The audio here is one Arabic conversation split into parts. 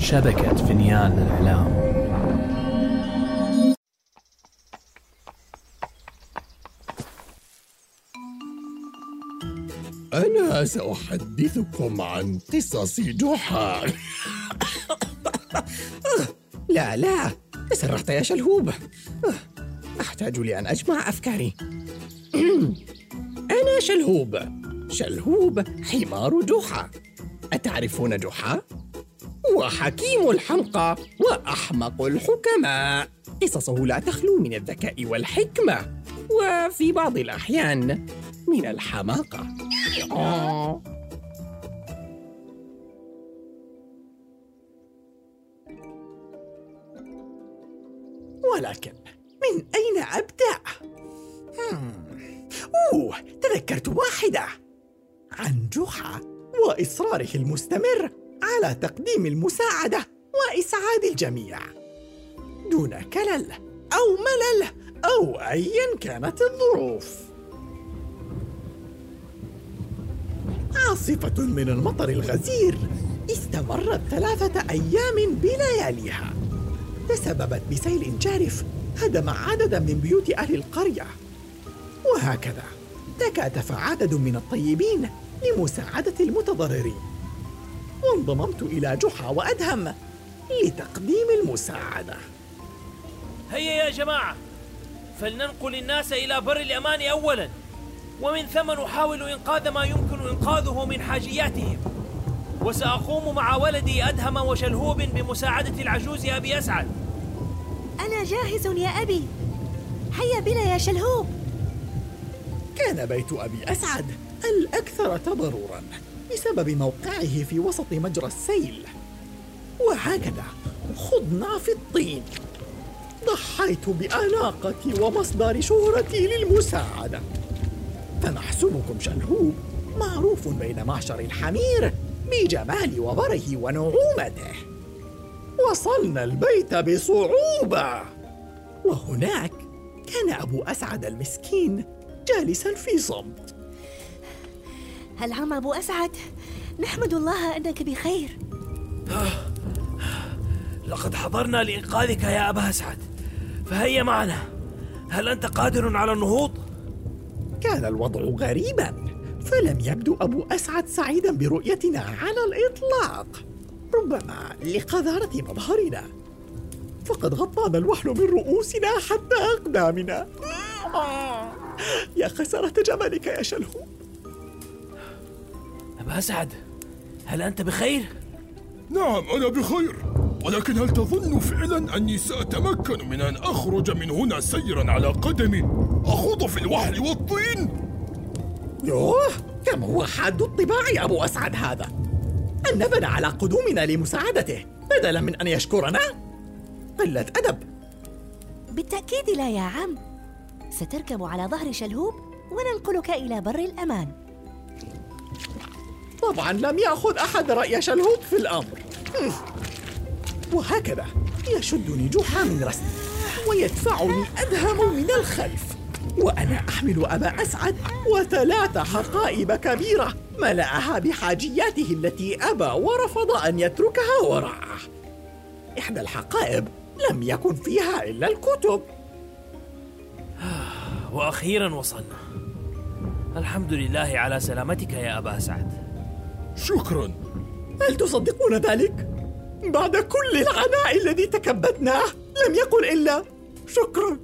شبكة فينيان الإعلام. أنا سأحدثكم عن قصص جحا. لا، تسرحت يا شلهوب. أحتاج لأن أجمع أفكاري. أنا شلهوب حمار جحا. أتعرفون جحا؟ وحكيم الحمقى وأحمق الحكماء. قصصه لا تخلو من الذكاء والحكمة، وفي بعض الأحيان من الحماقة. ولكن من أين أبدأ؟ تذكرت واحدة عن جحا وإصراره المستمر على تقديم المساعدة وإسعاد الجميع دون كلل أو ملل أو أيا كانت الظروف. عاصفة من المطر الغزير استمرت 3 أيام بلياليها، تسببت بسيل جارف هدم عددا من بيوت أهل القرية. وهكذا تكاتف عدد من الطيبين لمساعدة المتضررين، وانضممت إلى جحا وأدهم لتقديم المساعدة. هيا يا جماعة، فلننقل الناس إلى بر الأمان أولا، ومن ثم نحاول إنقاذ ما يمكن إنقاذه من حاجياتهم. وسأقوم مع ولدي أدهم وشلهوب بمساعدة العجوز أبي أسعد. أنا جاهز يا أبي، هيا بنا يا شلهوب. كان بيت أبي أسعد الأكثر تضرراً بسبب موقعه في وسط مجرى السيل، وهكذا خضنا في الطين. ضحيت بأناقتي ومصدر شهرتي للمساعدة. فمحسوبكم شلهوب معروف بين معشر الحمير بجمال وبره ونعومته. وصلنا البيت بصعوبة، وهناك كان أبو أسعد المسكين جالسا في صمت. هل عم أبو أسعد؟ نحمد الله أنك بخير. لقد حضرنا لإنقاذك يا أبا أسعد، فهيا معنا. هل أنت قادر على النهوض؟ كان الوضع غريبا، فلم يبدو أبو أسعد سعيدا برؤيتنا على الإطلاق، ربما لقذارة مظهرنا، فقد غطانا الوحل من رؤوسنا حتى أقدامنا. يا خسارة جمالك يا شلهوب. أبا أسعد، هل أنت بخير؟ نعم أنا بخير، ولكن هل تظن فعلا أني سأتمكن من أن أخرج من هنا سيرا على قدمي، أخوض في الوحل والطين؟ يوه، كم هو حاد الطباع أبو أسعد هذا، أن نبنى على قدومنا لمساعدته بدلا من أن يشكرنا. قلة أدب. بالتأكيد لا يا عم، ستركب على ظهر شلهوب وننقلك إلى بر الأمان. طبعا لم يأخذ أحد رأي شلهوب في الأمر. وهكذا يشدني جحا من رأسي ويدفعني أدهم من الخلف، وأنا أحمل أبا أسعد وثلاث حقائب كبيرة ملأها بحاجياته التي أبى ورفض أن يتركها وراءه. إحدى الحقائب لم يكن فيها إلا الكتب. وأخيرا وصلنا، الحمد لله على سلامتك يا أبا أسعد. شكرا. هل تصدقون ذلك؟ بعد كل العناء الذي تكبدناه لم يقل إلا شكرا،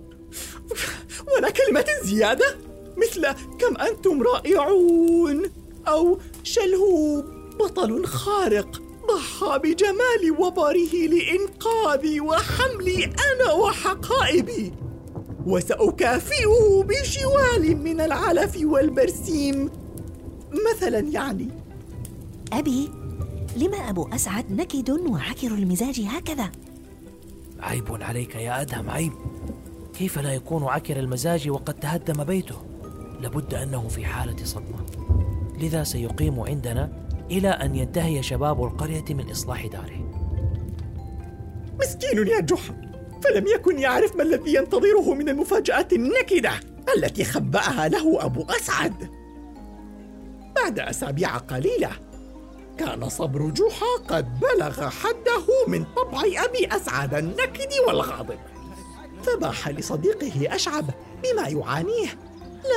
ولا كلمة زيادة مثل كم أنتم رائعون، أو شلهوب بطل خارق ضحى بجمالي وبره لإنقاذي وحملي أنا وحقائبي، وسأكافئه بشوال من العلف والبرسيم مثلا. يعني أبي، لما أبو أسعد نكد وعكر المزاج هكذا؟ عيب عليك يا أدهم، عيب. كيف لا يكون عكر المزاج وقد تهدم بيته؟ لابد أنه في حالة صدمة، لذا سيقيم عندنا إلى أن ينتهي شباب القرية من إصلاح داره. مسكين يا جحا، فلم يكن يعرف ما الذي ينتظره من المفاجآت النكدة التي خبأها له أبو أسعد. بعد أسابيع قليلة كان صبر جحا قد بلغ حده من طبع أبي أسعد النكد والغاضب، فباح لصديقه أشعب بما يعانيه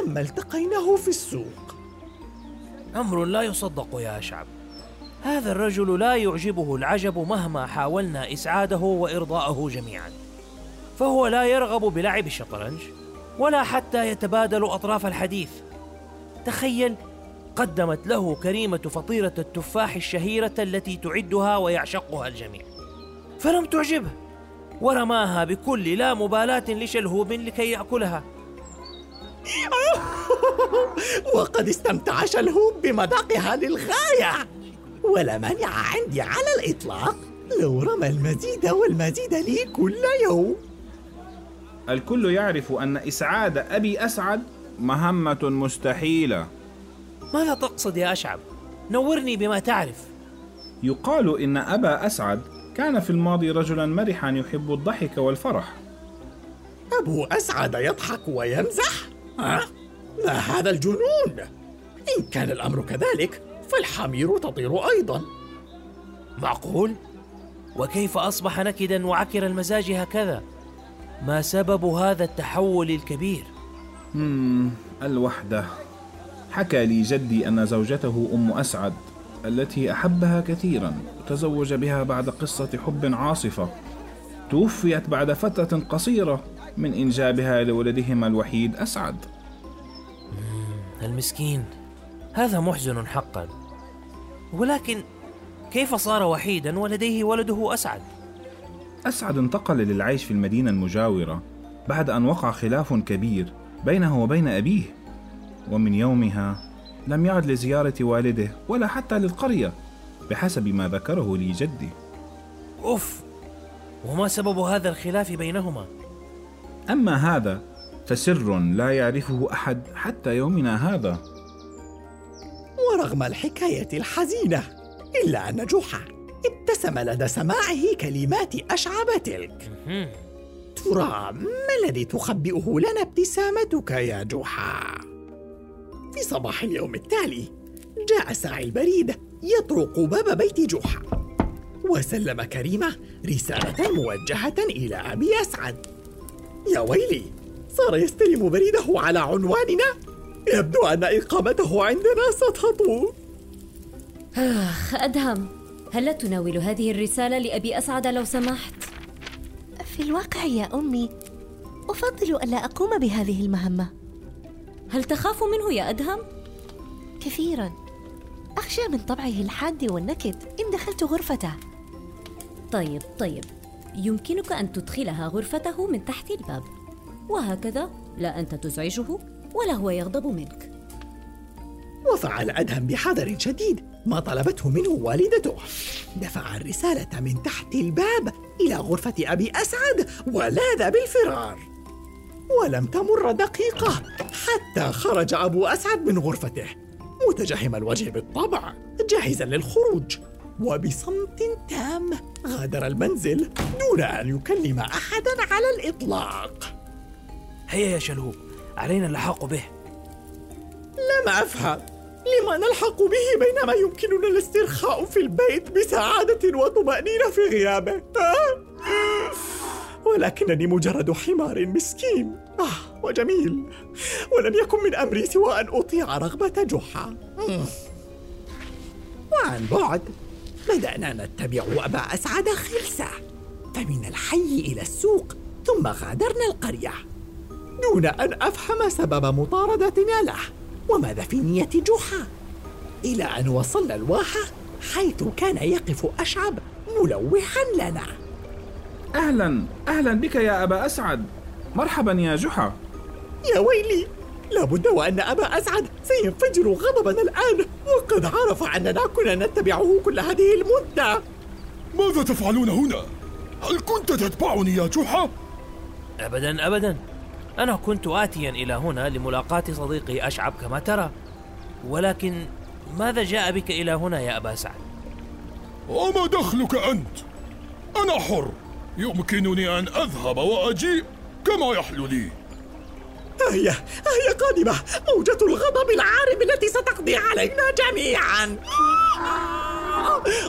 لما التقيناه في السوق. أمر لا يصدق يا أشعب، هذا الرجل لا يعجبه العجب مهما حاولنا إسعاده وإرضاءه جميعا، فهو لا يرغب بلعب الشطرنج ولا حتى يتبادل أطراف الحديث. تخيل، قدمت له كريمة فطيرة التفاح الشهيرة التي تعدها ويعشقها الجميع، فلم تعجبه ورماها بكل لا مبالاة لشلهوب لكي يأكلها. وقد استمتع شلهوب بمذاقها للغاية، ولا مانع عندي على الإطلاق لو رمى المزيد والمزيد لي كل يوم. الكل يعرف أن إسعاد أبي أسعد مهمة مستحيلة. ماذا تقصد يا أشعب؟ نورني بما تعرف. يقال إن أبا أسعد كان في الماضي رجلا مرحا يحب الضحك والفرح. أبو أسعد يضحك ويمزح؟ ما هذا الجنون؟ إن كان الأمر كذلك فالحمير تطير أيضا. معقول؟ وكيف أصبح نكدا وعكر المزاج هكذا؟ ما سبب هذا التحول الكبير؟ الوحدة. حكى لي جدي أن زوجته أم أسعد التي أحبها كثيرا تزوج بها بعد قصة حب عاصفة، توفيت بعد فترة قصيرة من إنجابها لولدهما الوحيد أسعد. المسكين، هذا محزن حقا، ولكن كيف صار وحيدا ولديه ولده أسعد؟ أسعد انتقل للعيش في المدينة المجاورة بعد أن وقع خلاف كبير بينه وبين أبيه، ومن يومها لم يعد لزيارة والده ولا حتى للقرية بحسب ما ذكره لي جدي. أوف، وما سبب هذا الخلاف بينهما؟ أما هذا فسر لا يعرفه أحد حتى يومنا هذا. ورغم الحكاية الحزينة إلا أن جحا ابتسم لدى سماعه كلمات أشعب تلك. ترى ما الذي تخبئه لنا ابتسامتك يا جحا؟ في صباح اليوم التالي جاء ساعي البريد يطرق باب بيت جحا، وسلم كريمة رسالة موجهة إلى أبي أسعد. يا ويلي، صار يستلم بريده على عنواننا، يبدو أن إقامته عندنا ستطول. آخ أدهم، هل لا تناول هذه الرسالة لأبي أسعد لو سمحت؟ في الواقع يا أمي أفضل ألا أقوم بهذه المهمة. هل تخاف منه يا أدهم؟ كثيراً، أخشى من طبعه الحاد والنكد إن دخلت غرفته. طيب، يمكنك أن تدخلها غرفته من تحت الباب، وهكذا لا أنت تزعجه ولا هو يغضب منك. وفعل أدهم بحذر شديد ما طلبته منه والدته، دفع الرسالة من تحت الباب إلى غرفة أبي أسعد ولاذ بالفرار. ولم تمر دقيقة حتى خرج أبو أسعد من غرفته متجهم الوجه بالطبع، جاهزا للخروج، وبصمت تام غادر المنزل دون أن يكلم أحدا على الإطلاق. هيا يا شلهوب، علينا اللحاق به. لم أفهم لما نلحق به بينما يمكننا الاسترخاء في البيت بسعادة وطمأنينة في غيابه. ولكنني مجرد حمار مسكين وجميل، ولم يكن من أمري سوى أن أطيع رغبة جحا. وعن بعد بدأنا نتبع أبا أسعد خلسة، فمن الحي إلى السوق، ثم غادرنا القرية دون أن أفهم سبب مطاردتنا له وماذا في نية جحا، إلى أن وصلنا الواحة حيث كان يقف أشعب ملوحا لنا. أهلا بك يا أبا أسعد. مرحبا يا جحا. يا ويلي، لابد وأن أبا أسعد سينفجر غضبا الآن، وقد عرف أننا كنا نتبعه كل هذه المدة. ماذا تفعلون هنا؟ هل كنت تتبعني يا جحا؟ أبدا، أنا كنت آتيا إلى هنا لملاقاة صديقي أشعب كما ترى، ولكن ماذا جاء بك إلى هنا يا أبا أسعد؟ وما دخلك أنت؟ أنا حر، يمكنني أن أذهب وأجيء كما يحلو لي. هيا قادمة موجة الغضب العارم التي ستقضي علينا جميعا.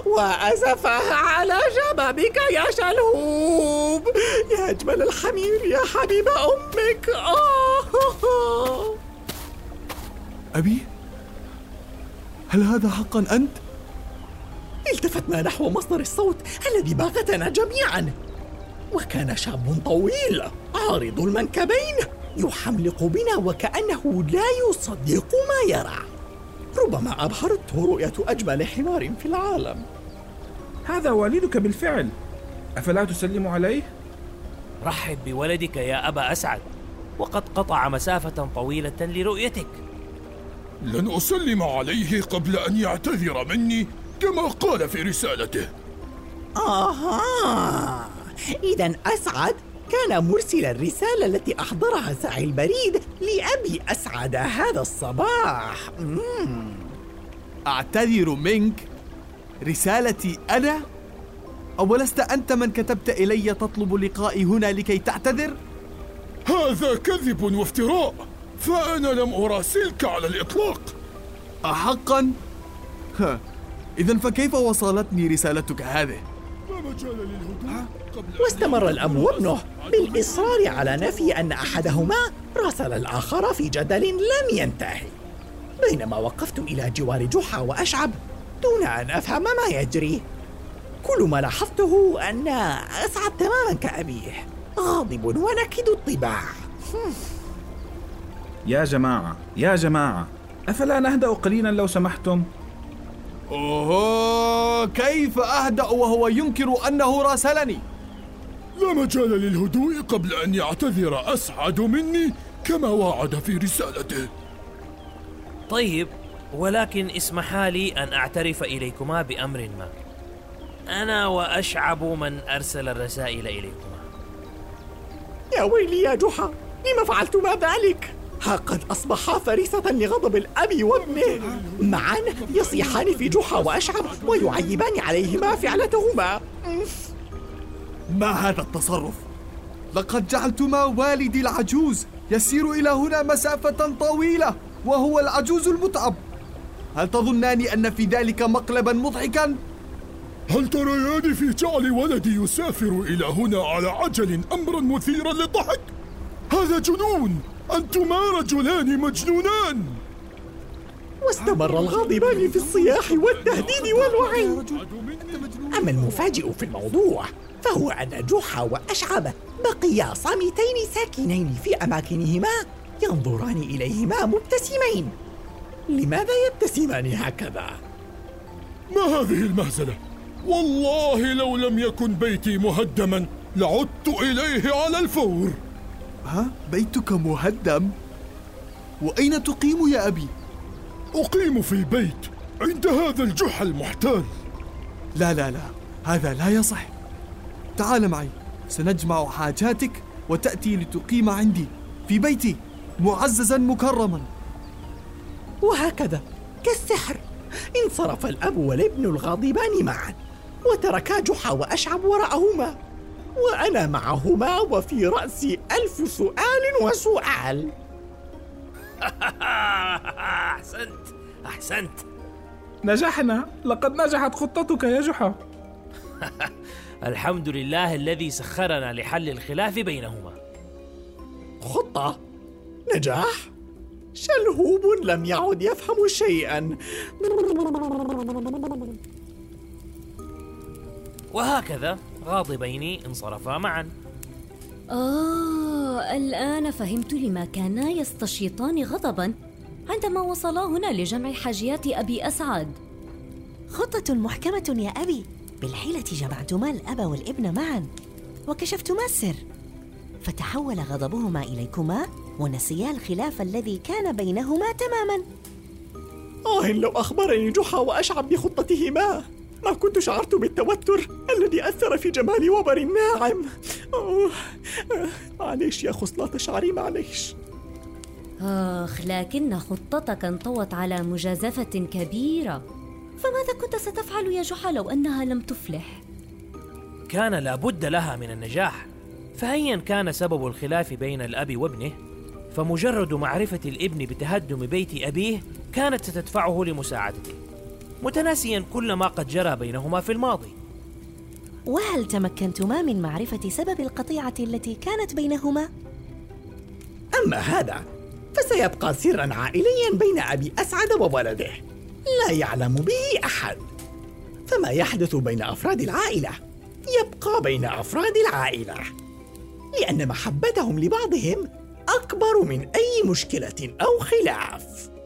وأسفه على شبابك يا شلهوب، يا أجمل الحمير يا حبيب أمك. أبي، هل هذا حقا أنت؟ التفتنا نحو مصدر الصوت الذي باغتنا جميعا، وكان شاب طويل عارض المنكبين يحملق بنا وكأنه لا يصدق ما يرى. ربما أبهرته رؤية أجمل حمار في العالم. هذا والدك بالفعل، أفلا تسلم عليه؟ رحب بولدك يا أبا أسعد، وقد قطع مسافة طويلة لرؤيتك. لن أسلم عليه قبل أن يعتذر مني كما قال في رسالته. آها، إذن أسعد كان مرسل الرسالة التي أحضرها ساعي البريد لأبي أسعد هذا الصباح. أعتذر منك؟ رسالتي أنا؟ أولست أنت من كتبت إلي تطلب لقائي هنا لكي تعتذر؟ هذا كذب وافتراء، فأنا لم أراسلك على الإطلاق. أحقا؟ إذن فكيف وصلتني رسالتك هذه؟ واستمر الأب وابنه بالإصرار على نفي أن أحدهما راسل الآخر في جدل لم ينتهي، بينما وقفت إلى جوار جحا وأشعب دون أن أفهم ما يجري. كل ما لاحظته أن أسعد تماما كأبيه، غاضب ونكد الطباع. يا جماعة، أفلا نهدأ قليلا لو سمحتم؟ أوه، كيف أهدأ وهو ينكر أنه راسلني؟ لا مجال للهدوء قبل أن يعتذر أسعد مني كما وعد في رسالته. طيب، ولكن اسمحا لي أن أعترف إليكما بأمر ما. أنا وأشعب من أرسل الرسائل إليكما. يا ويلي يا جحا، لما فعلتما ذلك؟ ها قد أصبحا فريسة لغضب الأب وابنه، معا يصيحان في جحا وأشعب ويعيبان عليهما فعلتهما. ما هذا التصرف؟ لقد جعلتما والدي العجوز يسير إلى هنا مسافة طويلة وهو العجوز المتعب. هل تظنان أن في ذلك مقلبا مضحكا؟ هل تريان في جعل ولدي يسافر إلى هنا على عجل أمرا مثيرا للضحك؟ هذا جنون! أنتما رجلان مجنونان! واستمر الغاضبان في الصياح والتهديد والوعي. أما المفاجئ في الموضوع فهو أن جحا وأشعب بقيا صامتين ساكنين في أماكنهما ينظران إليهما مبتسمين. لماذا يبتسمان هكذا؟ ما هذه المهزلة؟ والله لو لم يكن بيتي مهدما لعدت إليه على الفور. ها؟ بيتك مهدم؟ وأين تقيم يا أبي؟ أقيم في البيت عند هذا الجحا المحتال. لا، هذا لا يصح. تعال معي، سنجمع حاجاتك وتأتي لتقيم عندي في بيتي معززا مكرما. وهكذا كالسحر انصرف الأب والابن الغاضبان معا، وتركا جحا وأشعب وراءهما، وأنا معهما وفي رأسي 1000 سؤال وسؤال. أحسنت. نجحنا، لقد نجحت خطتك يا جحا. الحمد لله الذي سخرنا لحل الخلاف بينهما. خطة؟ نجاح؟ شلهوب لم يعد يفهم شيئا. وهكذا غاضبين انصرفا معا. الآن فهمت لما كانا يستشيطان غضبا عندما وصلا هنا لجمع حاجيات أبي أسعد. خطة محكمة يا أبي. بالحيلة جمعتما الأب والابن معا وكشفتما السر، فتحول غضبهما إليكما ونسيا الخلاف الذي كان بينهما تماما. لو أخبرني جحا وأشعب بخطتهما ما كنت شعرت بالتوتر الذي أثر في جمال وبر الناعم. معليش يا خصلات شعري، معليش. لكن خطتك انطوت على مجازفة كبيرة، فماذا كنت ستفعل يا جحا لو أنها لم تفلح؟ كان لابد لها من النجاح، فأيا كان سبب الخلاف بين الأب وابنه، فمجرد معرفة الابن بتهدم بيت أبيه كانت ستدفعه لمساعدته. متناسيا كل ما قد جرى بينهما في الماضي. وهل تمكنتما من معرفة سبب القطيعة التي كانت بينهما؟ أما هذا فسيبقى سراً عائلياً بين أبي أسعد وولده، لا يعلم به أحد، فما يحدث بين أفراد العائلة يبقى بين أفراد العائلة، لأن محبتهم لبعضهم أكبر من أي مشكلة أو خلاف.